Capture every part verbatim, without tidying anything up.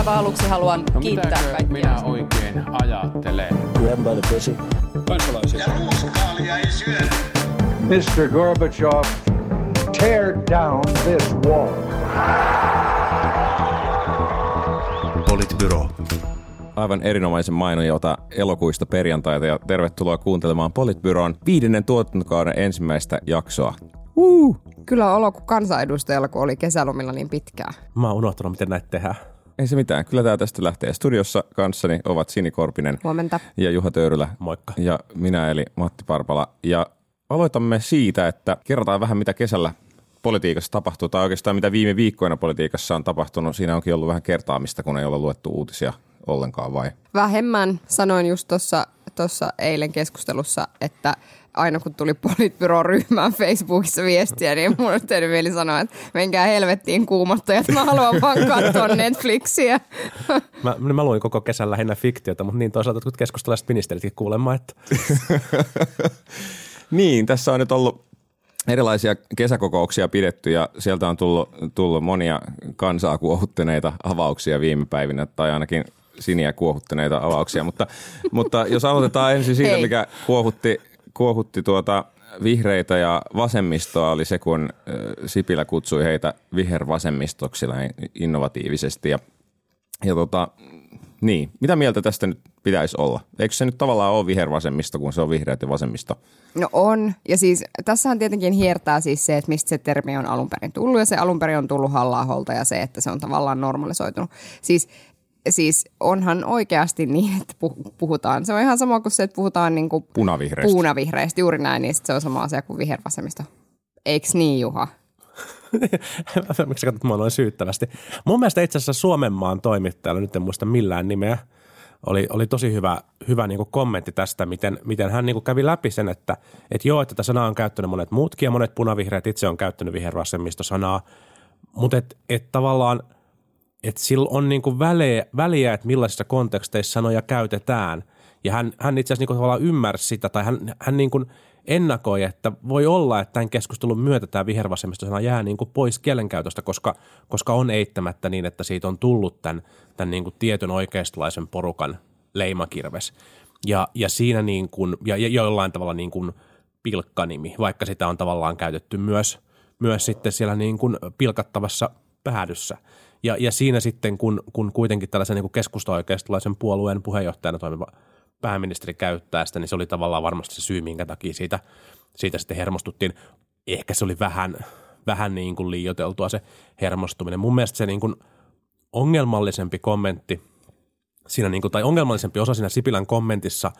aivan aluksi haluan no, kiittää kaikkia. Minä oikein ajattelen? Grab the pussy. Kansalaisia. Ja ruuskaalia ei syödä. mister Gorbachev, tear down this wall. Politbyro. Aivan erinomaisen mainon, jota elokuista perjantaita ja tervetuloa kuuntelemaan Politbyroon viidennen tuotantokauden ensimmäistä jaksoa. Uh, kyllä olo kuin kansanedustajalla, kun oli kesälomilla niin pitkään. Mä oon unohtanut, miten näitä tehdään. Ei se mitään. Kyllä tää tästä lähtee. Studiossa kanssani ovat Sini Korpinen. Huomenta. Ja Juha Töyrylä. Moikka. Ja minä eli Matti Parpala. Ja aloitamme siitä, että kerrotaan vähän mitä kesällä politiikassa tapahtuu, tai oikeastaan mitä viime viikkoina politiikassa on tapahtunut. Siinä onkin ollut vähän kertaamista, kun ei ole luettu uutisia ollenkaan, vai? Vähemmän. Sanoin just tuossa tuossa eilen keskustelussa, että aina kun tuli Politbyron ryhmään Facebookissa viestiä, niin mun on tehnyt mieli sanoa, että menkää helvettiin kuumottajat, mä haluan vaan katsoa Netflixiä. Mä, mä luin koko kesän lähinnä fiktiota, mutta niin toisaalta kun keskustelaiset ministeritkin kuulemma, että... Niin, tässä on nyt ollut erilaisia kesäkokouksia pidetty ja sieltä on tullut, tullut monia kansaa kuohuttaneita avauksia viime päivinä tai ainakin Siniä kuohuttaneita avauksia, mutta, mutta jos aloitetaan ensin siitä, Hei. mikä kuohutti, kuohutti tuota vihreitä ja vasemmistoa, oli se, kun Sipilä kutsui heitä vihervasemmistoksi innovatiivisesti. Ja, ja tota, niin, mitä mieltä tästä nyt pitäisi olla? Eikö se nyt tavallaan ole vihervasemmisto, kun se on vihreät ja vasemmisto? No on. Ja siis tässähän tietenkin hiertää siis se, että mistä se termi on alun perin tullut. Ja se alun perin on tullut Halla-Aholta ja se, että se on tavallaan normalisoitunut. Siis... Siis onhan oikeasti niin, että puhutaan. Se on ihan sama kuin se, että puhutaan niin kuin punavihreistä. punavihreistä. Juuri näin, niin se on sama asia kuin vihervasemmista. Eiks niin, Juha? Miksi sä katsot mua noin syyttävästi? Mun mielestä itse asiassa Suomenmaan toimittajalla, nyt en muista millään nimeä, oli, oli tosi hyvä, hyvä niin kuin kommentti tästä, miten, miten hän niin kuin kävi läpi sen, että, että joo, että tätä sanaa on käyttänyt monet muutkin ja monet punavihreät itse on käyttänyt vihervasemmisto-sanaa, mutta että et tavallaan että sillä on niin kuin väliä, väliä, että millaisissa konteksteissa sanoja käytetään. Ja hän, hän itse asiassa niin kuin tavallaan ymmärsi sitä, tai hän, hän niin kuin ennakoi, että voi olla, että tämän keskustelun myötä tämä vihervasemmistosana jää niin kuin pois kielenkäytöstä, koska, koska on eittämättä niin, että siitä on tullut tämän, tämän niin kuin tietyn oikeistolaisen porukan leimakirves. Ja, ja siinä niin kuin, ja, ja jollain tavalla niin kuin pilkkanimi, vaikka sitä on tavallaan käytetty myös, myös sitten siellä niin kuin pilkattavassa päädyssä. Ja, ja siinä sitten, kun, kun kuitenkin tällaisen niin keskusta-oikeistolaisen puolueen puheenjohtajana toimiva pääministeri käyttää sitä, niin se oli tavallaan varmasti se syy, minkä takia siitä, siitä sitten hermostuttiin. Ehkä se oli vähän, vähän niin kuin liioiteltua se hermostuminen. Mun mielestä se niin kuin ongelmallisempi kommentti siinä, niin kuin, tai ongelmallisempi osa siinä Sipilän kommentissa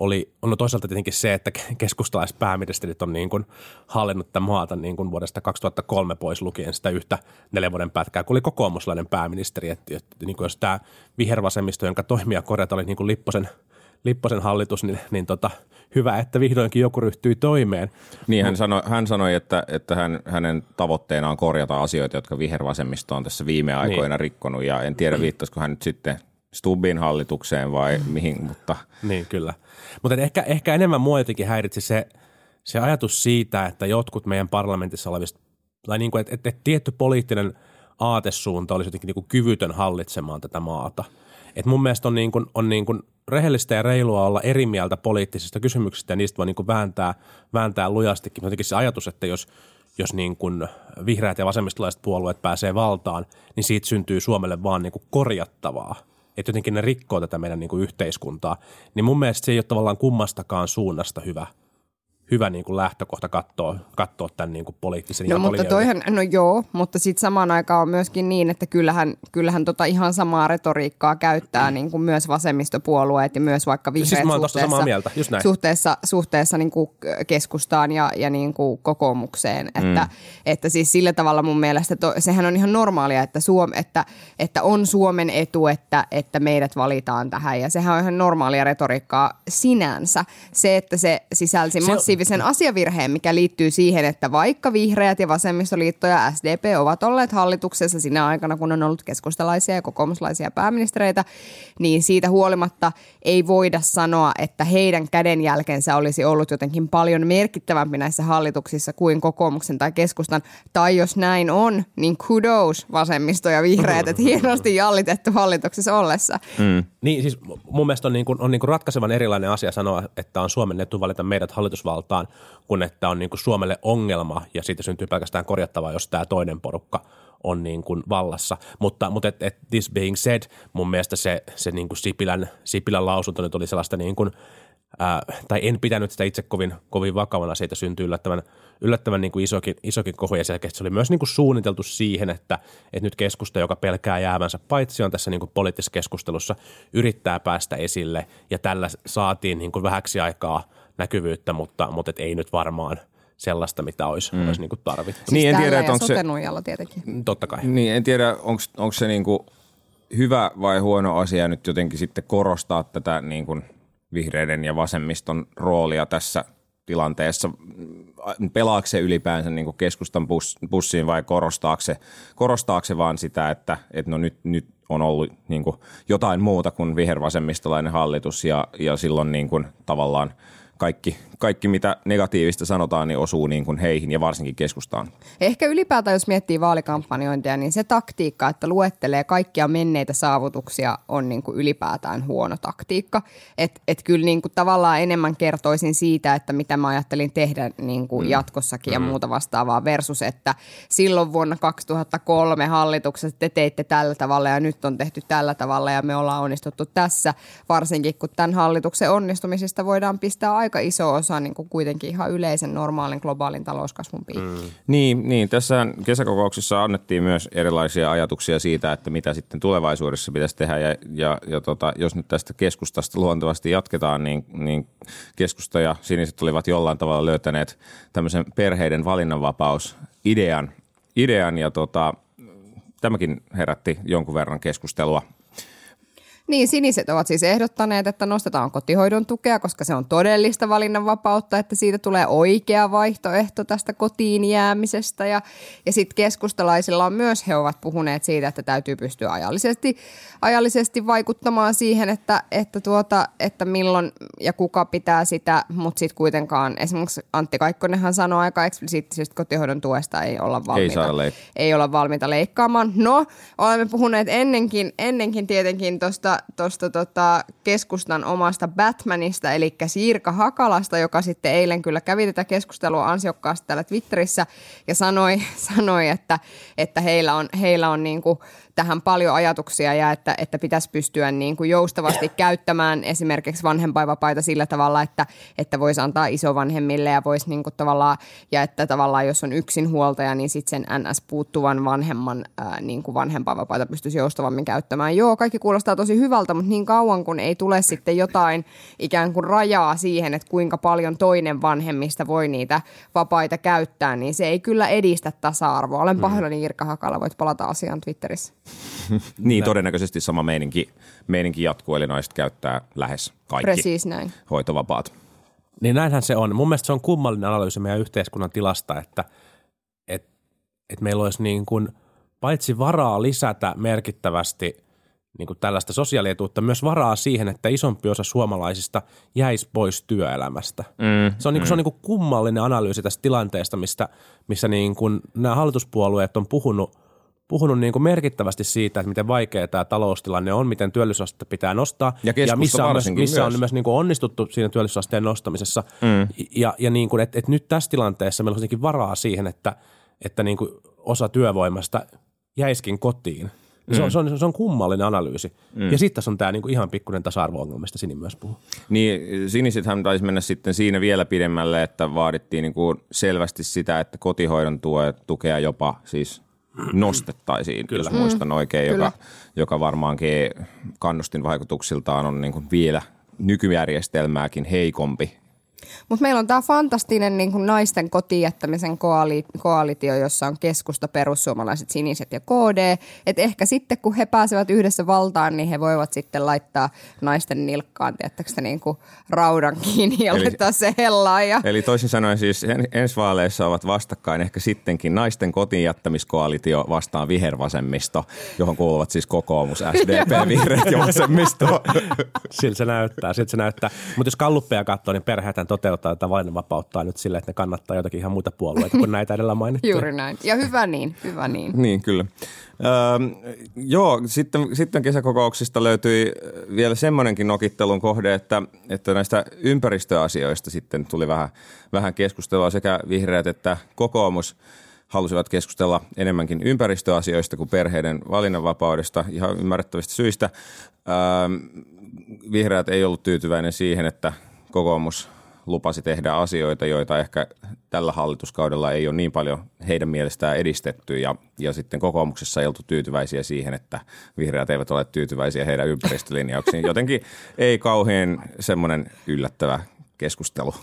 oli, on no toisaalta tietenkin se, että keskustalaispääministerit on niin kuin hallinnut tätä maata niin kuin vuodesta kaksituhattakolme pois lukien sitä yhtä neljän vuoden pätkää, kun oli kokoomuslainen pääministeri. Että, että niin kuin jos tämä vihervasemmisto, jonka toimijakorjata oli niin kuin Lipposen, Lipposen hallitus, niin, niin tota, hyvä, että vihdoinkin joku ryhtyi toimeen. Niin, hän, Mut, sanoi, hän sanoi, että, että hän, hänen tavoitteena on korjata asioita, jotka vihervasemmisto on tässä viime aikoina niin rikkonut, ja en tiedä viittaisiko hän nyt sitten Stubbin hallitukseen vai mihin, mutta... Niin, kyllä. Mutta ehkä, ehkä enemmän mua jotenkin häiritsi se, se ajatus siitä, että jotkut meidän parlamentissa olevista, tai niin kuin, että, että tietty poliittinen aatesuunta olisi jotenkin niin kuin kyvytön hallitsemaan tätä maata. Että mun mielestä on, niin kuin, on niin kuin rehellistä ja reilua olla eri mieltä poliittisista kysymyksistä, ja niistä voi niin kuin vääntää, vääntää lujastikin. Mutta jotenkin se ajatus, että jos... jos niin kuin vihreät ja vasemmistolaiset puolueet pääsee valtaan, niin siitä syntyy Suomelle vaan niin kuin korjattavaa. Että jotenkin ne rikkoo tätä meidän niin kuin yhteiskuntaa, niin mun mielestä se ei ole tavallaan kummastakaan suunnasta hyvä, hyvä niin kuin lähtökohta katsoa, katsoa tämän niin kuin poliittisen. No, mutta toihan, no joo, mutta sitten samaan aikaan on myöskin niin, että kyllähän, kyllähän tota ihan samaa retoriikkaa käyttää niin kuin myös vasemmistopuolueet ja myös vaikka vihreät siis suhteessa, suhteessa, suhteessa niin kuin keskustaan ja, ja niin kuin kokoomukseen. Mm. Että, että siis sillä tavalla mun mielestä to, sehän on ihan normaalia, että, Suom, että, että on Suomen etu, että, että meidät valitaan tähän ja sehän on ihan normaalia retoriikkaa sinänsä. Se, että se sisälsi massi massiivisen asiavirheen, mikä liittyy siihen, että vaikka vihreät ja vasemmistoliitto ja S D P ovat olleet hallituksessa sinä aikana, kun on ollut keskustalaisia ja kokoomuslaisia pääministereitä, niin siitä huolimatta ei voida sanoa, että heidän kädenjälkensä olisi ollut jotenkin paljon merkittävämpi näissä hallituksissa kuin kokoomuksen tai keskustan. Tai jos näin on, niin kudos vasemmisto ja vihreät, että hienosti jallitettu hallituksessa ollessa. Mm. Niin siis mun mielestä on, niin kuin, on niin kuin ratkaisevan erilainen asia sanoa, että on Suomen etu valita meidät hallitusvaltaan, kun että on niin kuin Suomelle ongelma ja siitä syntyy pelkästään korjattavaa, jos tämä toinen porukka on niin kuin vallassa. Mutta, mutta et, et this being said, mun mielestä se, se niin kuin Sipilän, Sipilän lausunto nyt oli sellaista niin kuin, ää, tai en pitänyt sitä itse kovin, kovin vakavana, siitä syntyi yllättävän, yllättävän niin kuin isokin, isokin kohu ja selkeästi se oli myös niin kuin suunniteltu siihen, että, että nyt keskusta, joka pelkää jäävänsä paitsi on tässä niin kuin poliittisessa keskustelussa, yrittää päästä esille ja tällä saatiin niin kuin vähäksi aikaa näkyvyyttä, mutta, mutta et ei nyt varmaan sellaista, mitä olisi, mm. olisi niin kuin tarvittu. Siis niin, en tiedä, että onko se sote-nujalla tietenkin. Totta kai. Niin, en tiedä, onko, onko se niin kuin hyvä vai huono asia nyt jotenkin sitten korostaa tätä niin kuin vihreiden ja vasemmiston roolia tässä tilanteessa. Pelaako se ylipäänsä niin kuin keskustan bussiin vai korostaako se, korostaako se vaan sitä, että, että no nyt, nyt on ollut niin kuin jotain muuta kuin vihervasemmistolainen hallitus ja, ja silloin niin kuin tavallaan Kaikki, kaikki, mitä negatiivista sanotaan, niin osuu niin kuin heihin ja varsinkin keskustaan. Ehkä ylipäätään, jos miettii vaalikampanjointia, niin se taktiikka, että luettelee kaikkia menneitä saavutuksia, on niin kuin ylipäätään huono taktiikka. Et, et kyllä niin kuin tavallaan enemmän kertoisin siitä, että mitä mä ajattelin tehdä niin kuin mm. jatkossakin mm. ja muuta vastaavaa versus, että silloin vuonna kaksituhattakolme hallituksessa te teitte tällä tavalla ja nyt on tehty tällä tavalla ja me ollaan onnistuttu tässä, varsinkin kun tämän hallituksen onnistumisista voidaan pistää aika iso osa niin kuin kuitenkin ihan yleisen normaalin globaalin talouskasvun piikkiin. Mm. Niin, niin, tässä kesäkokouksessa annettiin myös erilaisia ajatuksia siitä, että mitä sitten tulevaisuudessa pitäisi tehdä ja, ja, ja tota, jos nyt tästä keskustasta luontevasti jatketaan, niin, niin keskusta ja siniset olivat jollain tavalla löytäneet tämmöisen perheiden valinnanvapausidean idean ja tota, tämäkin herätti jonkun verran keskustelua. Niin, siniset ovat siis ehdottaneet, että nostetaan kotihoidon tukea, koska se on todellista valinnanvapautta, että siitä tulee oikea vaihtoehto tästä kotiin jäämisestä. Ja, ja sitten keskustalaisilla on myös, he ovat puhuneet siitä, että täytyy pystyä ajallisesti, ajallisesti vaikuttamaan siihen, että, että, tuota, että milloin ja kuka pitää sitä, mutta sitten kuitenkaan esimerkiksi Antti Kaikkonenhan sanoi aika eksplisiittisesti, kotihoidon tuesta ei olla valmiita, ei ei olla valmiita leikkaamaan. No, olemme puhuneet ennenkin, ennenkin tietenkin tuosta tuosta tota, keskustan omasta Batmanista, eli Sirkka Hakalasta, joka sitten eilen kyllä kävi tätä keskustelua ansiokkaasti täällä Twitterissä ja sanoi, sanoi että, että heillä on, heillä on niin kuin tähän paljon ajatuksia ja että, että pitäisi pystyä niin kuin joustavasti käyttämään esimerkiksi vanhempainvapaita sillä tavalla, että, että voisi antaa isovanhemmille ja voisi niin kuin tavallaan, ja että tavallaan jos on yksinhuoltaja, niin sitten sen N S puuttuvan vanhemman ää, niin kuin vanhempainvapaita pystyisi joustavammin käyttämään. Joo, kaikki kuulostaa tosi hyvältä, mutta niin kauan kun ei tule sitten jotain ikään kuin rajaa siihen, että kuinka paljon toinen vanhemmista voi niitä vapaita käyttää, niin se ei kyllä edistä tasa-arvoa. Olen pahoillani, Sirkka Hakala, voit palata asiaan Twitterissä. Niin, todennäköisesti sama meininki, meininki jatkuu, eli naiset käyttää lähes kaikki näin. Hoitovapaat. Niin näinhän se on. Mun mielestä se on kummallinen analyysi meidän yhteiskunnan tilasta, että et, et meillä olisi niin kuin paitsi varaa lisätä merkittävästi niin kuin tällaista sosiaalietuutta, myös varaa siihen, että isompi osa suomalaisista jäisi pois työelämästä. Mm, se on, niin kuin, mm. se on niin kuin kummallinen analyysi tästä tilanteesta, mistä, missä niin kuin nämä hallituspuolueet on puhunut puhunut niin kuin merkittävästi siitä, että miten vaikea tämä taloustilanne on, miten työllisyysastetta pitää nostaa ja, ja missä on myös, missä on myös niin kuin onnistuttu siinä työllisyysasteen nostamisessa. Mm. Ja, ja niin kuin, että, että nyt tässä tilanteessa meillä on jotenkin varaa siihen, että, että niin kuin osa työvoimasta jäiskin kotiin. Mm. Se, on, se, on, se on kummallinen analyysi. Mm. Ja sitten tässä on tämä niinku ihan pikkuinen tasa-arvo-ongelma, mistä Sini myös puhuu. Niin, sinisithän taisi mennä sitten siinä vielä pidemmälle, että vaadittiin niinku selvästi sitä, että kotihoidon tukea jopa siis nostettaisiin, Kyllä. jos muistan oikein, joka, joka varmaankin kannustinvaikutuksiltaan on niin kuin vielä nykyjärjestelmääkin heikompi Mutta meillä on tämä fantastinen niin kuin naisten kotiin jättämisen koalitio, jossa on keskusta, perussuomalaiset, siniset ja K D. Et ehkä sitten, kun he pääsevät yhdessä valtaan, niin he voivat sitten laittaa naisten nilkkaan, tiettäkö niin kuin raudan kiinni ja laittaa se hellaan. Ja... Eli toisin sanoen siis ensi vaaleissa ovat vastakkain ehkä sittenkin naisten kotiin jättämiskoalitio vastaan vihervasemmisto, johon kuuluvat siis kokoomus, S D P, vihreät ja vasemmisto. Siltä se näyttää, siltä se näyttää. Mutta jos kalluppeja katsoo, niin perheetään toteuttaa tai valinnanvapauttaa nyt silleen, että ne kannattaa jotakin ihan muuta puolueita kuin näitä edellä mainittuja. Juuri näin. Ja hyvä niin, hyvä niin. Niin, kyllä. Öö, joo, sitten, sitten kesäkokouksista löytyi vielä semmoinenkin nokittelun kohde, että, että näistä ympäristöasioista sitten tuli vähän, vähän keskustelua. Sekä vihreät että kokoomus halusivat keskustella enemmänkin ympäristöasioista kuin perheiden valinnanvapaudesta ihan ymmärrettävistä syistä. Öö, vihreät ei ollut tyytyväinen siihen, että kokoomus lupasi tehdä asioita, joita ehkä tällä hallituskaudella ei ole niin paljon heidän mielestään edistetty ja, ja sitten kokoomuksessa ei oltu tyytyväisiä siihen, että vihreät eivät ole tyytyväisiä heidän ympäristölinjauksiin. Jotenkin ei kauhean semmoinen yllättävä keskustelu.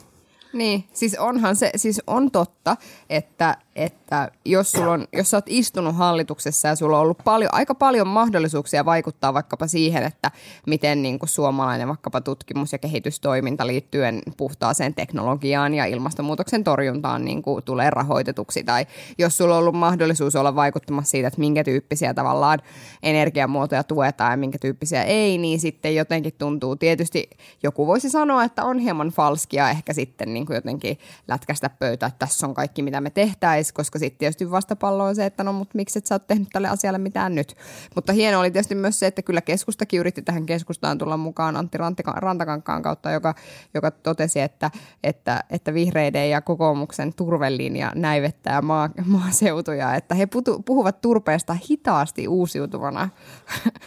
Niin, siis onhan se, siis on totta, että, että jos, sulla on, jos sä oot istunut hallituksessa ja sulla on ollut paljon, aika paljon mahdollisuuksia vaikuttaa vaikkapa siihen, että miten niin kuin suomalainen vaikkapa tutkimus- ja kehitystoiminta liittyen puhtaaseen teknologiaan ja ilmastonmuutoksen torjuntaan niin kuin tulee rahoitetuksi. Tai jos sulla on ollut mahdollisuus olla vaikuttamassa siitä, että minkä tyyppisiä tavallaan energiamuotoja tuetaan ja minkä tyyppisiä ei, niin sitten jotenkin tuntuu tietysti, joku voisi sanoa, että on hieman falskia ehkä sitten niin niin kuin jotenkin lätkästä pöytää, että tässä on kaikki, mitä me tehtäisiin, koska sitten tietysti vastapallo on se, että no, mutta miksi et sä oot tehnyt tälle asialle mitään nyt. Mutta hieno oli tietysti myös se, että kyllä keskustakin yritti tähän keskustaan tulla mukaan Antti Rantakankaan kautta, joka, joka totesi, että, että, että vihreiden ja kokoomuksen turvelinja näivettää maa, maaseutuja, että he putu, puhuvat turpeesta hitaasti uusiutuvana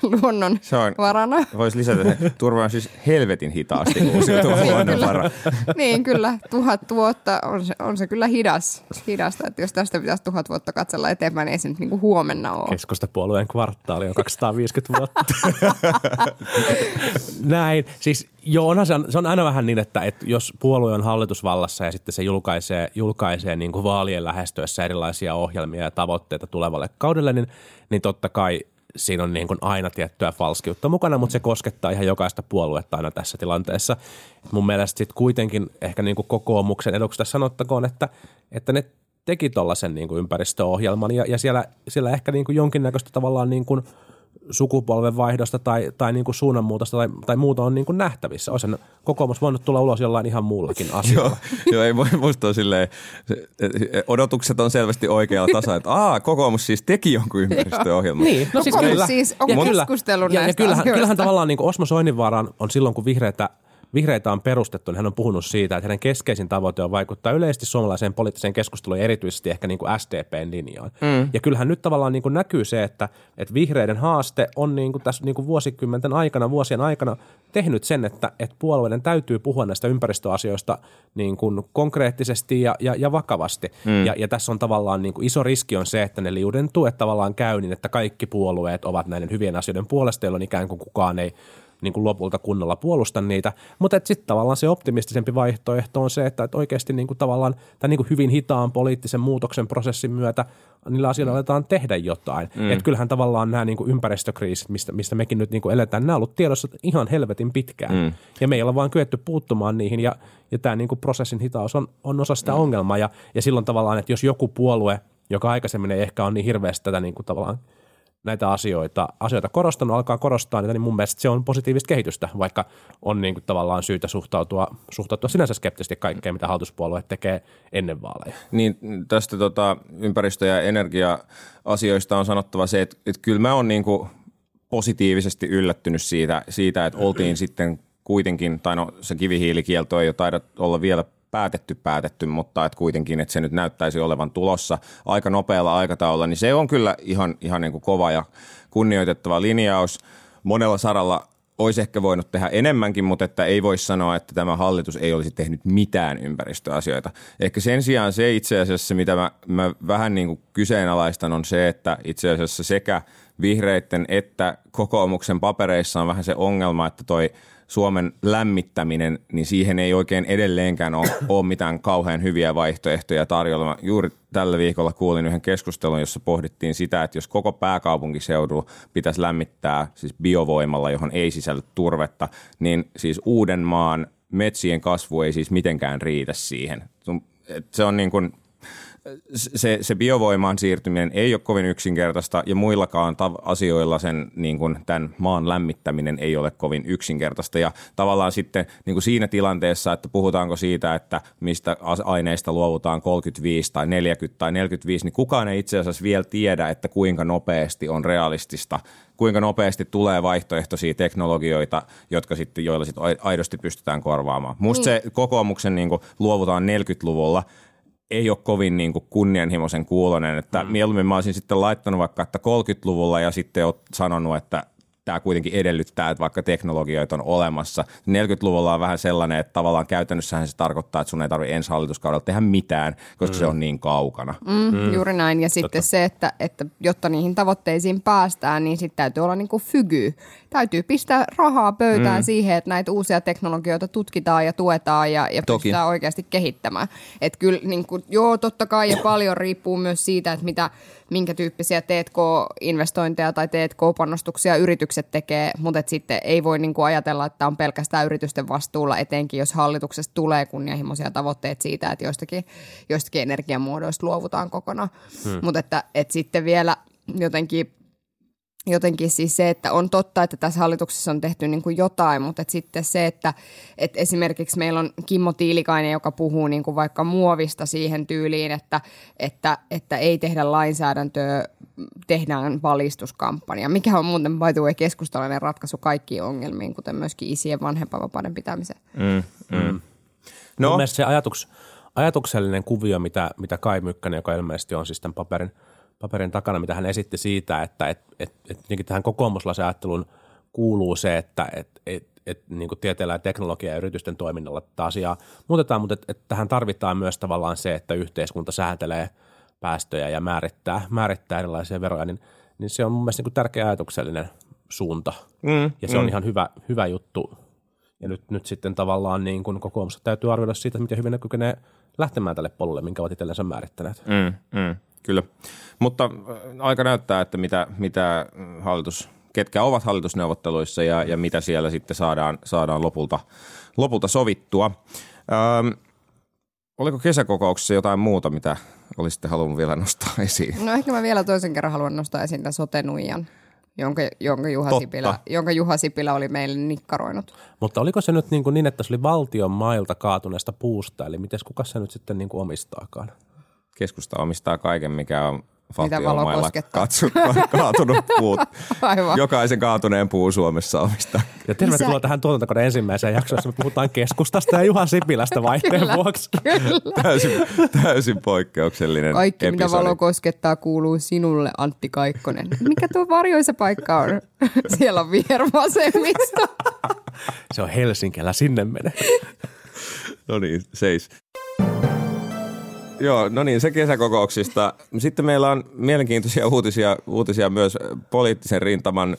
luonnon on, varana. Voisi lisätä, että turve on siis helvetin hitaasti uusiutuva luonnon varana. Niin, kyllä. Tuhat vuotta on se, on se kyllä hidas, hidasta, että jos tästä pitäisi tuhat vuotta katsella eteenpäin, niin ei se nyt niinku huomenna ole. Keskustapuolueen kvartaali on kaksisataaviisikymmentä vuotta. Näin. Siis joo, onhan se, on, se on aina vähän niin, että et jos puolue on hallitusvallassa ja sitten se julkaisee, julkaisee niin kuin vaalien lähestyessä erilaisia ohjelmia ja tavoitteita tulevalle kaudelle, niin, niin totta kai siinä on niin kuin aina tiettyä falskiutta mukana, mutta se koskettaa ihan jokaista puoluetta aina tässä tilanteessa. Et mun mielestä sitten kuitenkin ehkä niin kuin kokoomuksen eduksesta sanottakoon, että, että ne teki tuollaisen niin kuin ympäristöohjelman ja, ja siellä, siellä ehkä niin kuin jonkinnäköistä tavallaan niin kuin sukupolvenvaihdosta tai, tai niin kuin suunnanmuutosta tai, tai muuta on niin kuin nähtävissä. Olisi kokoomus voinut tulla ulos jollain ihan muullakin asialla. Joo, joo, ei musta ole silleen, odotukset on selvästi oikealla tasolla, että aa, kokoomus siis teki jonkun ympäristöohjelman. Niin, no siis kyllä. Siis on ja keskustellut ja, näistä ja kyllähän, kyllähän tavallaan niin kuin Osmo Soininvaaraan on silloin, kun vihreitä, vihreitä on perustettu, niin hän on puhunut siitä, että hänen keskeisin tavoite on vaikuttaa yleisesti suomalaiseen poliittiseen keskusteluun ja erityisesti ehkä niin kuin S D P:n linjaan. Mm. Ja kyllähän nyt tavallaan niin kuin näkyy se, että, että vihreiden haaste on niin kuin tässä niin kuin vuosikymmenten aikana, vuosien aikana tehnyt sen, että, että puolueiden täytyy puhua näistä ympäristöasioista niin kuin konkreettisesti ja, ja, ja vakavasti. Mm. Ja, ja tässä on tavallaan niin kuin iso riski on se, että ne liudentuu, että tavallaan käy niin, että kaikki puolueet ovat näiden hyvien asioiden puolesta, jolloin ikään kuin kukaan ei niin kuin lopulta kunnolla puolusta niitä, mutta sitten tavallaan se optimistisempi vaihtoehto on se, että et oikeasti niin kuin tavallaan tämän niin kuin hyvin hitaan poliittisen muutoksen prosessin myötä niillä asioilla aletaan tehdä jotain. Mm. Et kyllähän tavallaan nämä niin kuin ympäristökriisit, mistä, mistä mekin nyt niin kuin eletään, nämä on ollut tiedossa ihan helvetin pitkään mm. ja me ei ole vaan kyetty puuttumaan niihin ja, ja tämä niin kuin prosessin hitaus on, on osa sitä mm. ongelmaa ja, ja silloin tavallaan, että jos joku puolue, joka aikaisemmin ei ehkä ole niin hirveästi tätä niin kuin tavallaan näitä asioita, asioita korostanut, alkaa korostaa niitä, niin mun mielestä se on positiivista kehitystä, vaikka on niin kuin tavallaan syytä suhtautua, suhtautua sinänsä skeptisesti kaikkeen, mitä hallituspuolueet tekee ennen vaaleja. Niin tästä tota, ympäristö- ja energia-asioista on sanottava se, että, että kyllä mä oon niin kuin positiivisesti yllättynyt siitä, siitä, että oltiin sitten kuitenkin, tai no se kivihiilikielto ei jo taida olla vielä päätetty, päätetty, mutta et kuitenkin, että se nyt näyttäisi olevan tulossa aika nopealla aikataululla, niin se on kyllä ihan, ihan niin kuin kova ja kunnioitettava linjaus. Monella saralla olisi ehkä voinut tehdä enemmänkin, mutta että ei voi sanoa, että tämä hallitus ei olisi tehnyt mitään ympäristöasioita. Ehkä sen sijaan se itse asiassa, mitä mä, mä vähän niin kuin kyseenalaistan, on se, että itse asiassa sekä vihreitten että kokoomuksen papereissa on vähän se ongelma, että toi Suomen lämmittäminen, niin siihen ei oikein edelleenkään ole, ole mitään kauhean hyviä vaihtoehtoja tarjolla. Mä juuri tällä viikolla kuulin yhden keskustelun, jossa pohdittiin sitä, että jos koko pääkaupunkiseudulla pitäisi lämmittää siis biovoimalla, johon ei sisälly turvetta, niin siis Uudenmaan metsien kasvu ei siis mitenkään riitä siihen. Se on niin kuin... Se, se biovoimaan siirtyminen ei ole kovin yksinkertaista ja muillakaan tav- asioilla sen niin kuin tämän maan lämmittäminen ei ole kovin yksinkertaista. Ja tavallaan sitten niin kuin siinä tilanteessa, että puhutaanko siitä, että mistä aineista luovutaan kolmekymmentäviisi tai neljäkymmentä tai neljäkymmentäviisi, niin kukaan ei itse asiassa vielä tiedä, että kuinka nopeasti on realistista, kuinka nopeasti tulee vaihtoehtoisia teknologioita, jotka sitten, joilla sitten aidosti pystytään korvaamaan. Musta se kokoomuksen niin kuin luovutaan neljäkymmentäluvulla ei ole kovin niin kuin kunnianhimoisen kuulonen, että mm. mieluummin mä olisin sitten laittanut vaikka, että kolmekymmentäluvulla ja sitten oot sanonut, että tämä kuitenkin edellyttää, että vaikka teknologioita on olemassa. neljäkymmentäluvulla on vähän sellainen, että tavallaan käytännössähän se tarkoittaa, että sun ei tarvitse ensi hallituskaudella tehdä mitään, koska mm. se on niin kaukana. Mm, mm. Juuri näin. Ja sitten Totta. se, että, että jotta niihin tavoitteisiin päästään, niin sitten täytyy olla niin kuin fygy. Täytyy pistää rahaa pöytään mm. siihen, että näitä uusia teknologioita tutkitaan ja tuetaan ja, ja pystytään oikeasti kehittämään. Että kyllä, niin kuin, joo, totta kai ja paljon riippuu myös siitä, että mitä, minkä tyyppisiä T K-investointeja tai T K-panostuksia yritykset tekee, mutta sitten ei voi niin kuin ajatella, että on pelkästään yritysten vastuulla, etenkin jos hallituksesta tulee kunnianhimoisia tavoitteita siitä, että joistakin, joistakin energiamuodoista luovutaan kokonaan. Hmm. Mutta että, että sitten vielä jotenkin... Jotenkin siis se, että on totta, että tässä hallituksessa on tehty niin kuin jotain, mutta et sitten se, että et esimerkiksi meillä on Kimmo Tiilikainen, joka puhuu niin kuin vaikka muovista siihen tyyliin, että, että, että ei tehdä lainsäädäntöä, tehdään valistuskampanja, mikä on muuten by the way keskustalainen ratkaisu kaikkiin ongelmiin, kuten myöskin isien vanhempainvapauden pitämiseen. Mm, mm. No. Mun mielestä se ajatuks, ajatuksellinen kuvio, mitä, mitä Kai Mykkänen, joka ilmeisesti on siis tämän paperin, paperin takana, mitä hän esitti siitä, että et, et, et, tähän kokoomuslaisen ajatteluun kuuluu se, että et, et, et, niin kuin tieteellä ja teknologia ja yritysten toiminnalla tätä asiaa muutetaan, mutta et, et, tähän tarvitaan myös tavallaan se, että yhteiskunta sääntelee päästöjä ja määrittää, määrittää erilaisia veroja, niin, niin se on mun mielestä niin kuin tärkeä ajatuksellinen suunta mm, ja se mm. on ihan hyvä, hyvä juttu. Ja nyt, nyt sitten tavallaan niin kuin kokoomus täytyy arvioida siitä, miten hyvin ne kykenee lähtemään tälle polulle, minkä ovat itsellensä määrittäneet. Mm, mm. Kyllä, mutta aika näyttää, että mitä, mitä hallitus, ketkä ovat hallitusneuvotteluissa ja, ja mitä siellä sitten saadaan, saadaan lopulta, lopulta sovittua. Öö, oliko kesäkokouksessa jotain muuta, mitä olisitte halunnut vielä nostaa esiin? No ehkä mä vielä toisen kerran haluan nostaa esiin tämän sote-nuijan, jonka, jonka, Juha Sipilä, jonka Juha Sipilä oli meille nikkaroinut. Mutta oliko se nyt niin, kuin niin että se oli valtion mailta kaatuneesta puusta, eli mites kuka se nyt sitten niin kuin omistaakaan? Keskusta omistaa kaiken, mikä on valtiomailla kaatunut puut. Aivan. Jokaisen kaatuneen puun Suomessa omistaa. Ja tervetuloa Isä... tähän tuotantokoneen ensimmäiseen jaksoon, jossa me puhutaan keskustasta ja Juha Sipilästä vaihteen kyllä, vuoksi. Kyllä. Täysin, täysin poikkeuksellinen kaikki, episodi. Kaikki, mitä valo koskettaa, kuuluu sinulle, Antti Kaikkonen. Mikä tuo varjoisa paikka on? Siellä on vihervasemmista. Se on Helsinkiä, sinne mene. No niin, seis. Joo, no niin, se kesäkokouksista. Sitten meillä on mielenkiintoisia uutisia, uutisia myös poliittisen rintaman,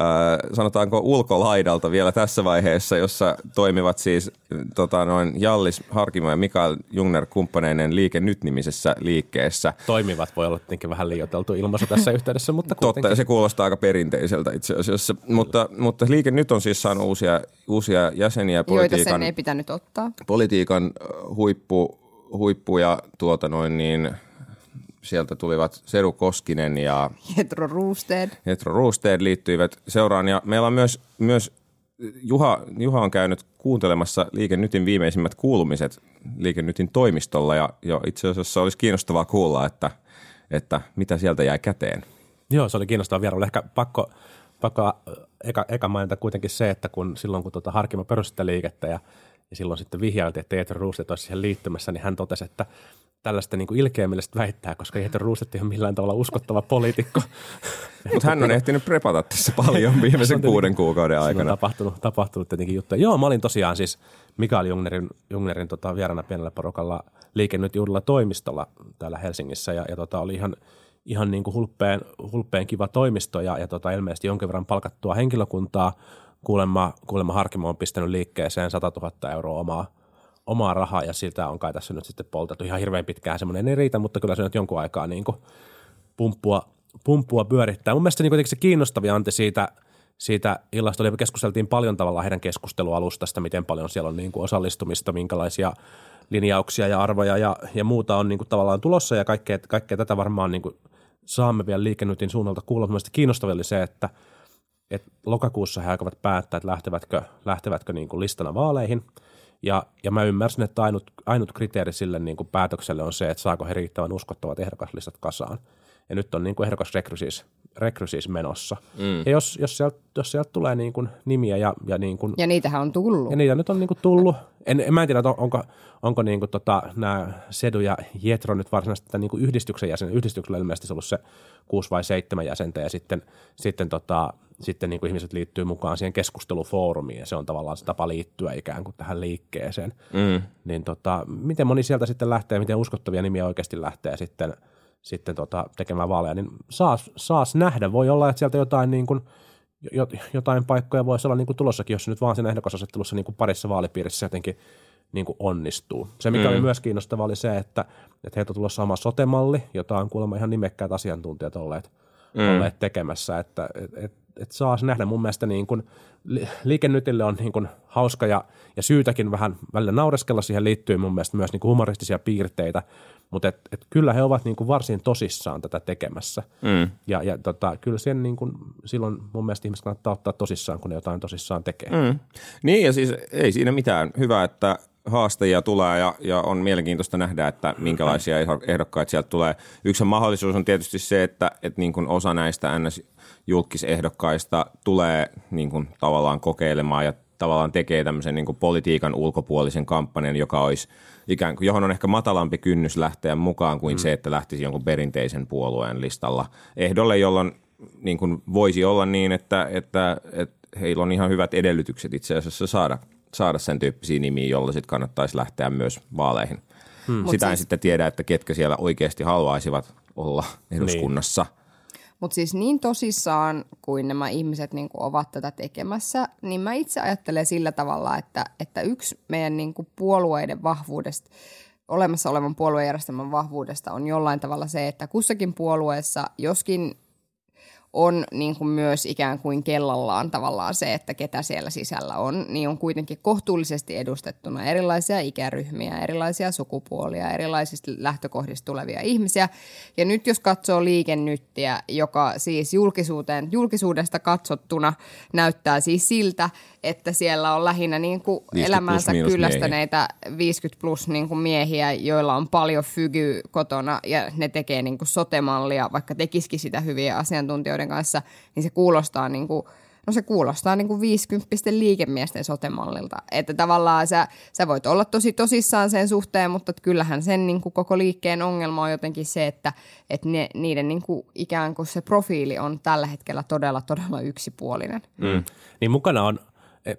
äh, sanotaanko ulkolaidalta vielä tässä vaiheessa, jossa toimivat siis tota, noin Hjallis Harkimo ja Mikael Jungner kumppaneinen Liike Nyt-nimisessä liikkeessä. Toimivat voi olla tietenkin vähän liioiteltu ilmaisu tässä yhteydessä, mutta kuitenkin. Totta, se kuulostaa aika perinteiseltä itse asiassa, mutta, mutta Liike Nyt on siis saanut uusia, uusia jäseniä. Joita sen ei pitänyt ottaa. Politiikan huippu. Huippuja tuota noin niin sieltä tulivat Sedu Koskinen ja Jetro Rostedt. Jetro Rostedt liittyivät seuraan ja meillä on myös myös Juha Juha on käynyt kuuntelemassa Liike Nytin viimeisimmät kuulumiset Liike Nytin toimistolla ja, ja itse asiassa olisi kiinnostavaa kuulla että että mitä sieltä jäi käteen. Joo, se oli kiinnostavaa vierailu. Ehkä pakko pakko eka eka mainita kuitenkin se että kun silloin kun tuota Harkimo perusti sitä liikettä ja ja silloin sitten vihjailtiin, että Jetro Rostedt olisi siihen liittymässä, niin hän totesi, että tällaista niin ilkeämielistä väittää, koska Jetro Rostedt ei ole millään tavalla uskottava poliitikko. Mutta hän on ehtinyt prepata tässä paljon viimeisen kuuden kuukauden aikana. Se on tapahtunut, tapahtunut tietenkin juttuja. Joo, mä olin tosiaan siis Mikael Jungnerin, Jungnerin tota, vieraana pienellä porukalla Liike Nyt -uudella toimistolla täällä Helsingissä. Ja, ja tota, oli ihan, ihan niin kuin hulppeen, hulppeen kiva toimisto ja, ja tota, ilmeisesti jonkin verran palkattua henkilökuntaa. Kuulemma, kuulemma Harkimo on pistänyt liikkeeseen satatuhatta euroa omaa, omaa rahaa, ja sitä on kai tässä nyt sitten poltettu. Ihan hirveän pitkään semmoinen ei riitä, mutta kyllä se nyt jonkun aikaa niin kuin pumppua, pumppua pyörittää. Mun mielestä niin kuitenkin se kiinnostavia, Antti, siitä, siitä illasta oli, keskusteltiin paljon tavallaan heidän keskustelualustasta, miten paljon siellä on niin kuin osallistumista, minkälaisia linjauksia ja arvoja ja, ja muuta on niin kuin tavallaan tulossa, ja kaikkea, kaikkea tätä varmaan niin kuin saamme vielä Liike Nytin suunnalta kuulla. Mun mielestä kiinnostavia oli se, että Et lokakuussa he aikovat päättää, että lähtevätkö, lähtevätkö niin kuin listana vaaleihin. Ja, ja mä ymmärsin, että ainut, ainut kriteeri sille niin kuin päätökselle on se, että saako he riittävän uskottavat ehdokaslistat kasaan. Ja nyt on niin kuin ehdokasrekry siis, rekry siis menossa. Mm. Ja jos, jos, sieltä, jos sieltä tulee niin kuin nimiä ja... Ja, niin kuin, ja niitähän on tullut. Ja niitä nyt on niin kuin tullut. En, en mä en tiedä, onko, onko niin kuin tota, nämä Sedu ja Jetro nyt varsinaisesti niin kuin yhdistyksen jäsen. Yhdistyksellä ilmeisesti se on ollut se kuusi vai seitsemän jäsentä, ja sitten... sitten tota, Sitten niin kuin ihmiset liittyy mukaan siihen keskustelufoorumiin, ja se on tavallaan se tapa liittyä ikään kuin tähän liikkeeseen. Mm. Niin tota, miten moni sieltä sitten lähtee, miten uskottavia nimiä oikeasti lähtee sitten, sitten tota tekemään vaaleja, niin saas, saas nähdä. Voi olla, että sieltä jotain, niin kuin, jotain paikkoja voisi olla niin kuin tulossakin, jos nyt vaan siinä ehdokasasettelussa niin kuin parissa vaalipiirissä jotenkin niin kuin onnistuu. Se, mikä mm. oli myös kiinnostavaa, oli se, että, että heiltä on tulossa oma sote-malli, jota on kuulemma ihan nimekkäät asiantuntijat olleet, mm. olleet tekemässä, että et, että saa nähdä. Mun mielestä niin kun, Liike Nytille on niin kun hauska ja, ja syytäkin vähän välillä naureskella. Siihen liittyy mun mielestä myös niin kun humoristisia piirteitä, mutta et, et kyllä he ovat niin kun varsin tosissaan tätä tekemässä. Mm. Ja, ja tota, kyllä sen niin kun, silloin mun mielestä ihmiset kannattaa ottaa tosissaan, kun ne jotain tosissaan tekee. Mm. Niin, ja siis ei siinä mitään. Hyvä, että haastajia tulee, ja, ja on mielenkiintoista nähdä, että minkälaisia ehdokkaita sieltä tulee. Yksi mahdollisuus on tietysti se, että, että niin kun osa näistä ns. Julkisehdokkaista tulee niin kuin tavallaan kokeilemaan ja tavallaan tekee tämmöisen niin kuin politiikan ulkopuolisen kampanjan, joka olisi ikään kuin, johon on ehkä matalampi kynnys lähteä mukaan kuin mm. se, että lähtisi jonkun perinteisen puolueen listalla ehdolle, jolloin niin kuin voisi olla niin, että, että, että heillä on ihan hyvät edellytykset itse asiassa saada, saada sen tyyppisiä nimiä, jolla sitten kannattaisi lähteä myös vaaleihin. Mm. Sitä en siis... sitten tiedä, että ketkä siellä oikeasti haluaisivat olla eduskunnassa. Niin. Mutta siis niin tosissaan kuin nämä ihmiset niin kuin ovat tätä tekemässä, niin mä itse ajattelen sillä tavalla, että, että yksi meidän niin kuin puolueiden vahvuudesta, olemassa olevan puoluejärjestelmän vahvuudesta on jollain tavalla se, että kussakin puolueessa joskin on niin kuin myös ikään kuin kellallaan tavallaan se, että ketä siellä sisällä on, niin on kuitenkin kohtuullisesti edustettuna erilaisia ikäryhmiä, erilaisia sukupuolia, erilaisista lähtökohdista tulevia ihmisiä. Ja nyt jos katsoo Liike Nyttiä, joka siis julkisuuteen, julkisuudesta katsottuna näyttää siis siltä, että siellä on lähinnä niin kuin elämänsä kyllästäneitä viisikymmentä plus niin kuin miehiä, joilla on paljon fygy kotona, ja ne tekee niin kuin sote-mallia, vaikka tekisikin sitä hyviä asiantuntijoita kanssa, niin se kuulostaa niin kuin, no se kuulostaa niin kuin viisikymppisten liikemiesten sote-mallilta. Että tavallaan sä, sä voit olla tosi tosissaan sen suhteen, mutta kyllähän sen niin kuin koko liikkeen ongelma on jotenkin se, että et ne, niiden niin kuin ikään kuin se profiili on tällä hetkellä todella, todella yksipuolinen. Mm. Niin mukana on,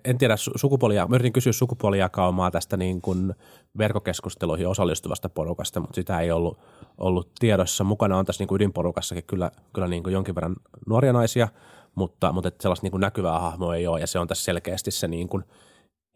en tiedä, sukupuolia, mä yritin kysyä sukupuolijakaumaa tästä niin kuin verkkokeskusteluihin osallistuvasta porukasta, mutta sitä ei ollut, ollut tiedossa. Mukana on tässä niin kuin ydinporukassakin kyllä, kyllä niin kuin jonkin verran nuoria naisia, mutta, mutta sellaista niin kuin näkyvää hahmoa ei ole, ja se on tässä selkeästi se niin kuin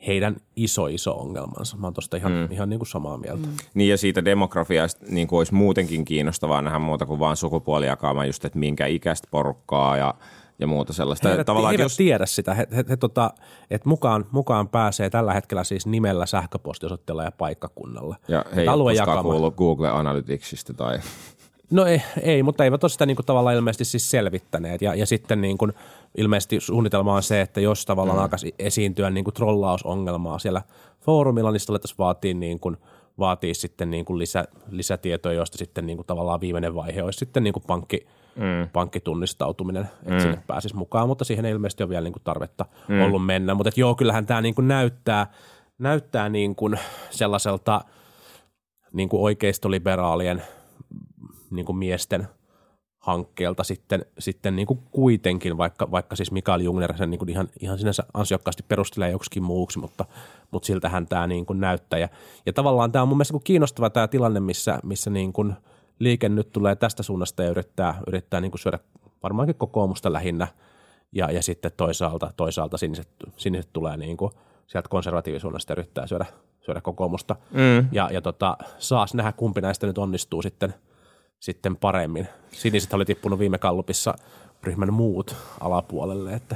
heidän iso, iso ongelmansa. Mä oon tuosta ihan, mm. ihan niin kuin samaa mieltä. Mm. Niin, ja siitä demografiasta niin kuin olisi muutenkin kiinnostavaa nähdä muuta kuin vaan sukupuolijakaumaa, just että minkä ikäistä porukkaa ja ja muuta sellaista. He tavallaan he eivät jos... tiedä sitä, he, he, he, tota, että mukaan, mukaan pääsee tällä hetkellä siis nimellä, sähköpostiosoitteella ja paikkakunnalla. Ja he eivät koskaan kuullut Google Analyticsista tai... No ei, ei, mutta eivät ole sitä niin kuin tavallaan ilmeisesti siis selvittäneet. Ja, ja sitten niin kuin ilmeisesti suunnitelma on se, että jos tavallaan mm. alkaisi esiintyä niin kuin trollausongelmaa siellä foorumilla, niin sitä alettaisiin vaatii niin kuin vaatii sitten niin kuin lisä, lisätietoja, joista sitten niin kuin tavallaan viimeinen vaihe olisi sitten niin kuin pankki, mm. pankkitunnistautuminen, että mm. sinne pääsisi mukaan, mutta siihen ei ilmeisesti ole vielä niin kuin tarvetta mm. ollut mennä. Mutta joo, kyllähän tämä niin kuin näyttää, näyttää niin kuin sellaiselta niin kuin oikeistoliberaalien niin kuin miesten hankkeelta sitten, sitten niin kuin kuitenkin, vaikka, vaikka siis Mikael Jungner sen niin kuin ihan, ihan sinänsä ansiokkaasti perustelee joksikin muuksi, mutta, mutta siltähän tämä niin kuin näyttää. Ja, ja tavallaan tämä on mun mielestä kiinnostava tämä tilanne, missä, missä niin kuin Liike Nyt tulee tästä suunnasta ja yrittää, yrittää niin kuin syödä varmaankin kokoomusta lähinnä, ja, ja sitten toisaalta, toisaalta siniset, siniset tulee niin kuin sieltä konservatiivisuudesta yrittää syödä, syödä kokoomusta. Mm. Ja, ja tota, saas nähdä, kumpi näistä nyt onnistuu sitten, sitten paremmin. Siniset oli tippunut viime kallupissa ryhmän muut alapuolelle, että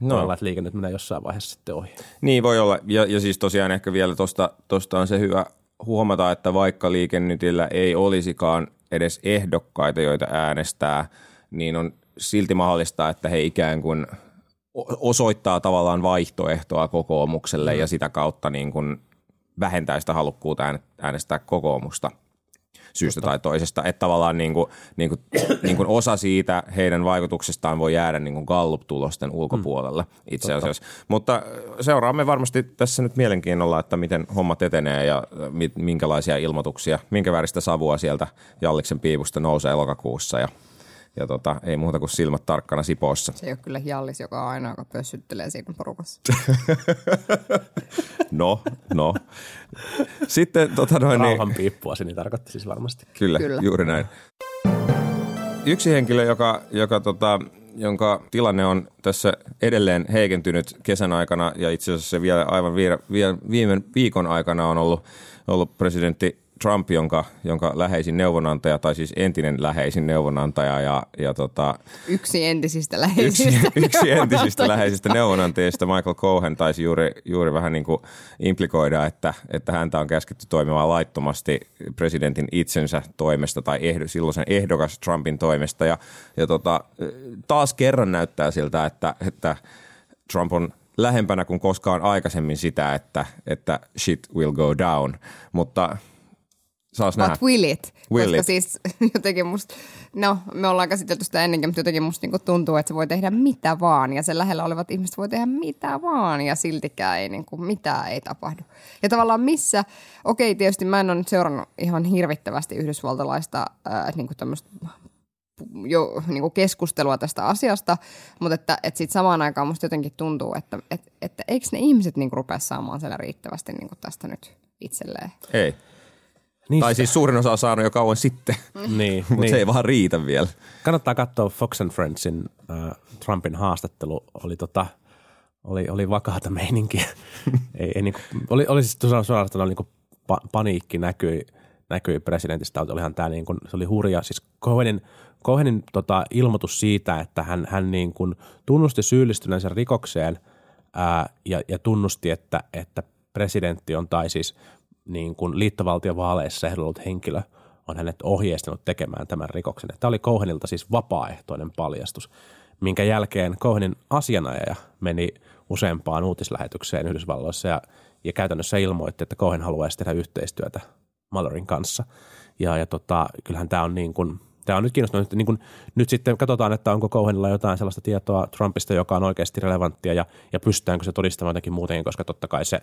no. Voi olla, että Liike Nyt menee jossain vaiheessa sitten ohi. Niin voi olla, ja, ja siis tosiaan ehkä vielä tuosta on se hyvä huomata, että vaikka Liike Nytillä ei olisikaan edes ehdokkaita, joita äänestää, niin on silti mahdollista, että he ikään kuin osoittaa tavallaan vaihtoehtoa kokoomukselle mm. ja sitä kautta niin kuin vähentää sitä halukkuutta äänestää kokoomusta syystä tai toisesta. Että tavallaan niin kuin, niin kuin, niin kuin osa siitä heidän vaikutuksestaan voi jäädä niin kuin Gallup-tulosten ulkopuolella mm. itse asiassa. Totta. Mutta seuraamme varmasti tässä nyt mielenkiinnolla, että miten hommat etenee ja minkälaisia ilmoituksia, minkä väristä savua sieltä Jalliksen piipusta nousee lokakuussa ja Ja tota, ei muuta kuin silmät tarkkana Sipoossa. Se ei ole kyllä Hjallis, joka on aina, joka pössyttelee siinä porukassa. no, no. Sitten tota noin... Rauhan piippua se niin tarkoitti siis varmasti. Kyllä, kyllä, juuri näin. Yksi henkilö, joka, joka tota, jonka tilanne on tässä edelleen heikentynyt kesän aikana ja itse asiassa se vielä aivan viire, vielä viime viikon aikana on ollut, ollut presidentti Trump, jonka, jonka läheisin neuvonantaja, tai siis entinen läheisin neuvonantaja. Ja, ja tota, yksi entisistä läheisistä yksi, yksi entisistä läheisistä neuvonantajista, Michael Cohen, taisi juuri, juuri vähän niin kuin implikoida, että, että häntä on käsketty toimimaan laittomasti presidentin itsensä toimesta tai ehdo, silloisen ehdokas Trumpin toimesta. Ja, ja tota, taas kerran näyttää siltä, että, että Trump on lähempänä kuin koskaan aikaisemmin sitä, että, että shit will go down, mutta... Saas nähdä. But will it? Will Koska it? Siis jotenkin musta, no me ollaan käsitelty sitä ennenkin, mutta jotenkin musta niinku tuntuu, että se voi tehdä mitä vaan ja sen lähellä olevat ihmiset voi tehdä mitä vaan ja siltikään ei niinku mitään ei tapahdu. Ja tavallaan missä, okei tietysti mä en ole nyt seurannut ihan hirvittävästi yhdysvaltalaista äh, niinku tämmöistä jo niinku keskustelua tästä asiasta, mutta että, että sit samaan aikaan musta jotenkin tuntuu, että, että, että eikö ne ihmiset niinku rupea saamaan siellä riittävästi niinku tästä nyt itselleen? Ei. Niistä. Tai siis suurin osa on saanut jo kauan sitten, niin, mutta niin. Se ei vaan riitä vielä. Kannattaa katsoa Fox and Friendsin äh, Trumpin haastattelu. Oli, tota, oli, oli vakaata meininkiä. ei, ei, niin kuin, oli, oli siis suoraan sanoen niin kuin paniikki näkyi, näkyi presidentistä. Olihan tämä, niin kuin, se oli hurja. Siis Cohenin, Cohenin tota, ilmoitus siitä, että hän, hän niin kuin tunnusti syyllistyneensä rikokseen ää, ja, ja tunnusti, että, että presidentti on tai siis – niin kuin liittovaltiovaaleissa ehdolla ollut henkilö on hänet ohjeistanut tekemään tämän rikoksen. Tämä oli Cohenilta siis vapaaehtoinen paljastus, minkä jälkeen Cohenin asianajaja meni useampaan uutislähetykseen Yhdysvalloissa ja, ja käytännössä ilmoitti, että Cohen haluaisi tehdä yhteistyötä Mullerin kanssa. Ja, ja tota, kyllähän tämä on, niin kuin, tämä on nyt kiinnostunut. Niin kuin, nyt sitten katsotaan, että onko Cohenilla jotain sellaista tietoa Trumpista, joka on oikeasti relevanttia ja, ja pystytäänkö se todistamaan jotenkin muutenkin, koska totta kai se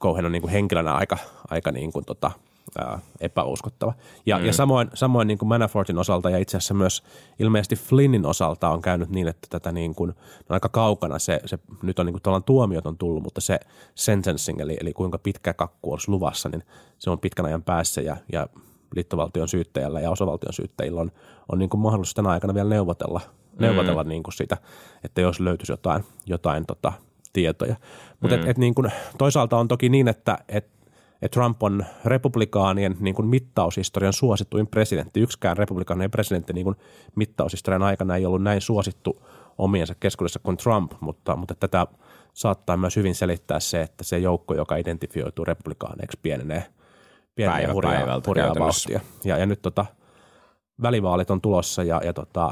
Cohen on niin kuin henkilönä aika, aika niin kuin tota, ää, epäuskottava. Ja, mm. ja samoin, samoin niin kuin Manafortin osalta ja itse asiassa myös ilmeisesti Flynnin osalta on käynyt niin, että tätä niin kuin, on aika kaukana se, se nyt on niin kuin tavallaan tuomiot on tullut, mutta se sentencing, eli, eli kuinka pitkä kakku olisi luvassa, niin se on pitkän ajan päässä ja, ja liittovaltion syyttäjällä ja osavaltion syyttäjillä on, on niin kuin mahdollisuus tänä aikana vielä neuvotella, neuvotella mm. niin kuin sitä, että jos löytyisi jotain, jotain tota, tietoja. Mutta mm. et, et niin kuin toisaalta on toki niin, että et, et Trump on republikaanien niin kuin mittaushistorian suosittuin presidentti. Yksikään republikaanien presidentti niin kuin mittaushistorian aikana ei ollut näin suosittu omiensa keskuudessa kuin Trump, mutta, mutta tätä saattaa myös hyvin selittää se, että se joukko, joka identifioituu republikaaneiksi, pienenee. Pieniä hurjaa, hurjaa vauhtia. Ja, ja nyt tota, välivaalit on tulossa ja, ja tota,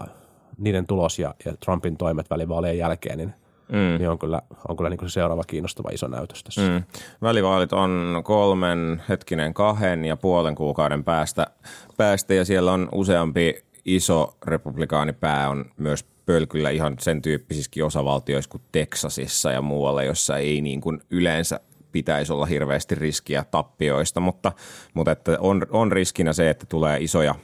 niiden tulos ja, ja Trumpin toimet välivaalien jälkeen, niin, mm. niin on kyllä, on kyllä niin kuin se seuraava kiinnostava iso näytös tässä. Mm. Välivaalit on kolmen, hetkinen kahden ja puolen kuukauden päästä, päästä ja siellä on useampi iso republikaanipää on myös pölkyllä ihan sen tyyppisissä osavaltioissa kuin Teksasissa ja muualla, jossa ei niin kuin yleensä pitäisi olla hirveästi riskiä tappioista, mutta, mutta että on, on riskinä se, että tulee isoja,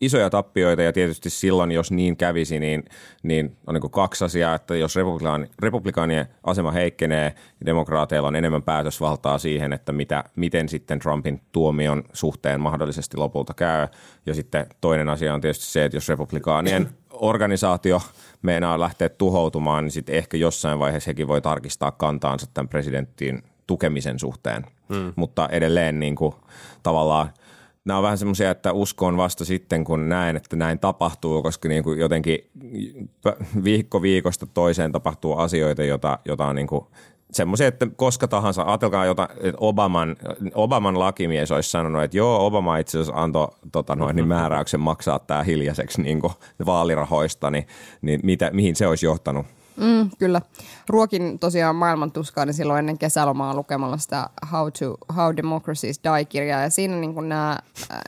isoja tappioita ja tietysti silloin, jos niin kävisi, niin, niin on niin kuin kaksi asiaa, että jos republikaani, republikaanien asema heikkenee, demokraateilla on enemmän päätösvaltaa siihen, että mitä, miten sitten Trumpin tuomion suhteen mahdollisesti lopulta käy ja sitten toinen asia on tietysti se, että jos republikaanien organisaatio meinaa lähteä tuhoutumaan, niin sitten ehkä jossain vaiheessa hekin voi tarkistaa kantaansa tämän presidenttiin tukemisen suhteen. Mm. Mutta edelleen niin kuin, tavallaan nämä on vähän semmoisia, että uskon vasta sitten, kun näen, että näin tapahtuu, koska niin kuin jotenkin viikko viikosta toiseen tapahtuu asioita, jota, jota on niin kuin semmoisia, että koska tahansa, ajatelkaa jotain, että Obaman, Obaman lakimies olisi sanonut, että joo, Obama itse asiassa antoi tota noin, niin määräyksen maksaa tämä hiljaiseksi niin kuin vaalirahoista, niin, niin mitä, mihin se olisi johtanut? Mm, kyllä. Ruokin tosiaan maailman tuskaa, niin silloin ennen kesälomaa lukemalla sitä How to How Democracies Die-kirjaa. Ja siinä niin kuin nämä,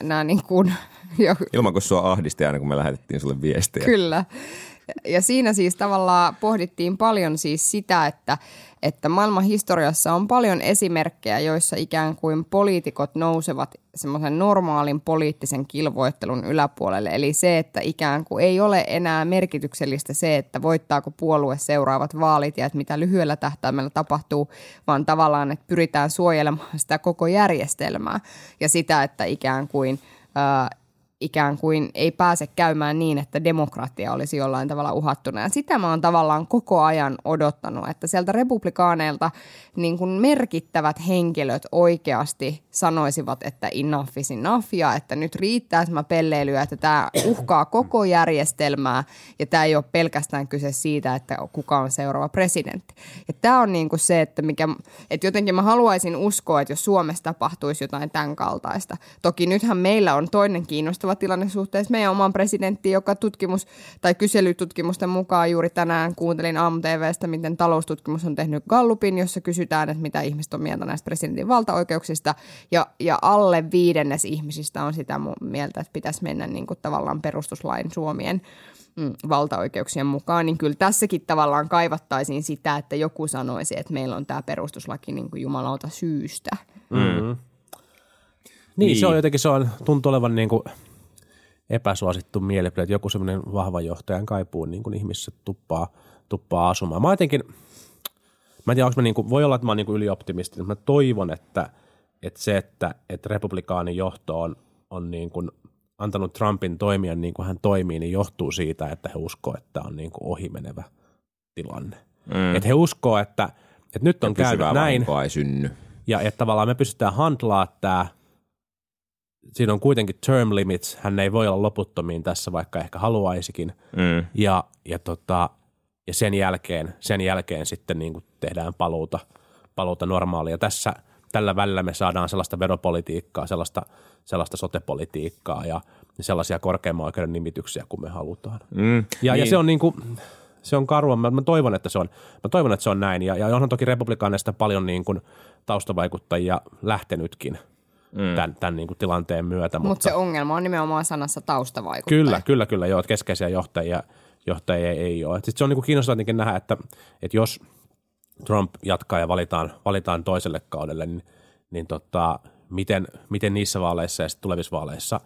nämä niin kuin jo... Ilman kun sua ahdisti aina, kun me lähetettiin sulle viestiä. Kyllä. Ja siinä siis tavallaan pohdittiin paljon siis sitä, että, että maailman historiassa on paljon esimerkkejä, joissa ikään kuin poliitikot nousevat semmoisen normaalin poliittisen kilvoittelun yläpuolelle. Eli se, että ikään kuin ei ole enää merkityksellistä se, että voittaako puolue seuraavat vaalit ja että mitä lyhyellä tähtäimellä tapahtuu, vaan tavallaan, että pyritään suojelemaan sitä koko järjestelmää ja sitä, että ikään kuin... Ää, ikään kuin ei pääse käymään niin, että demokratia olisi jollain tavalla uhattuna. Ja sitä mä oon tavallaan koko ajan odottanut, että sieltä republikaaneilta niin kuin merkittävät henkilöt oikeasti sanoisivat, että enough is enough, ja että nyt riittää tämä pelleilyä, että tämä uhkaa koko järjestelmää, ja tämä ei ole pelkästään kyse siitä, että kuka on seuraava presidentti. Ja tämä on niin kuin se, että, mikä, että jotenkin mä haluaisin uskoa, että jos Suomessa tapahtuisi jotain tämän kaltaista. Toki nythän meillä on toinen kiinnostava tilanne suhteessa meidän oman presidenttiin, joka tutkimus tai kyselytutkimusten mukaan juuri tänään kuuntelin AamuTVstä, miten taloustutkimus on tehnyt Gallupin, jossa kysytään, että mitä ihmiset on mieltä näistä presidentin valtaoikeuksista ja, ja alle viidennes ihmisistä on sitä mieltä, että pitäisi mennä niin kuin tavallaan perustuslain Suomien mm, valtaoikeuksien mukaan, niin kyllä tässäkin tavallaan kaivattaisiin sitä, että joku sanoisi, että meillä on tämä perustuslaki niin kuin jumalauta syystä. Mm-hmm. Niin, niin, se on jotenkin, se on, tuntuu olevan niin kuin epäsuosittu mielipide, että joku semmoinen vahvan johtajan kaipuu niin kuin ihmisissä tuppaa, tuppaa asumaan. Mä jotenkin, mä en tiedä, onko mä niin kuin, voi olla, että mä oon niin kuin ylioptimisti, mutta mä toivon, että, että se, että, että republikaanin johto on, on niin kuin antanut Trumpin toimia niin kuin hän toimii, niin johtuu siitä, että he uskoo, että on niin kuin ohimenevä tilanne. Mm. Että he uskoo, että, että nyt on käynyt näin ja että tavallaan me pystytään handlaa tämä. Siinä on kuitenkin term limits, hän ei voi olla loputtomiin tässä, vaikka ehkä haluaisikin. Mm. Ja, ja, tota, ja sen jälkeen, sen jälkeen sitten niin kuin tehdään paluuta, paluuta normaalia. Tässä, tällä välillä me saadaan sellaista veropolitiikkaa, sellaista, sellaista sotepolitiikkaa ja sellaisia korkeimman oikeuden nimityksiä, kuin me halutaan. Mm, ja, niin. ja se on, niin kuin, se on karua. Mä, mä, toivon, että se on, mä toivon, että se on näin. Ja, ja onhan toki republikaaneista paljon niin kuin taustavaikuttajia lähtenytkin. Mm. Tämän, tämän niin kuin tilanteen myötä. Mut mutta se ongelma on nimenomaan sanassa taustavaikuttaja. Kyllä, kyllä, kyllä. Joo, että keskeisiä johtajia, johtajia ei ole. Sitten se on niin kuin kiinnostavaa tietenkin nähdä, että, että jos Trump jatkaa ja valitaan, valitaan toiselle kaudelle, niin, niin tota, miten, miten niissä vaaleissa ja tulevissa vaaleissa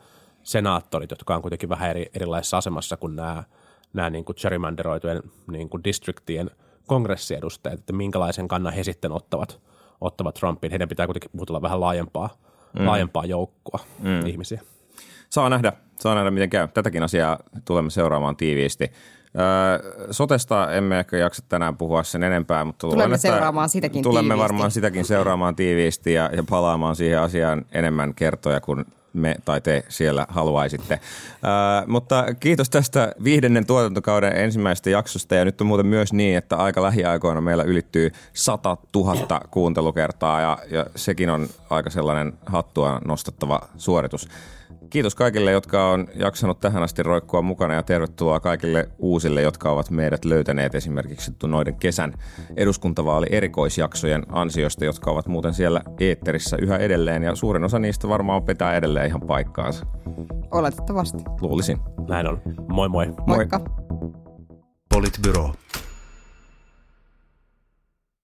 senaattorit, jotka on kuitenkin vähän eri, erilaisessa asemassa kuin nämä, nämä niin kuin gerrymanderoitujen niin kuin distriktien kongressiedustajat, että minkälaisen kannan he sitten ottavat, ottavat Trumpin. Heidän pitää kuitenkin puhutella vähän laajempaa. Mm. laajempaa joukkoa mm. ihmisiä. Saa nähdä, saa nähdä miten käy. Tätäkin asiaa tulemme seuraamaan tiiviisti. Öö, sotesta emme ehkä jaksa tänään puhua sen enempää, mutta tulemme, tulemme seuraamaan sitäkin tulemme tiiviisti. varmaan sitäkin seuraamaan tiiviisti ja, ja palaamaan siihen asiaan enemmän kertoja kuin me tai te siellä haluaisitte. Öö, mutta kiitos tästä viidennen tuotantokauden ensimmäisestä jaksosta ja nyt on muuten myös niin, että aika lähiaikoina meillä ylittyy sata tuhatta kuuntelukertaa ja, ja sekin on aika sellainen hattua nostettava suoritus. Kiitos kaikille, jotka on jaksanut tähän asti roikkua mukana ja tervetuloa kaikille uusille, jotka ovat meidät löytäneet esimerkiksi noiden kesän eduskuntavaali-erikoisjaksojen ansiosta, jotka ovat muuten siellä eetterissä yhä edelleen ja suurin osa niistä varmaan pitää edelleen ihan paikkaansa. Oletettavasti. Luulisin. Näin on. Moi moi. Moikka. Moi. Politbyro.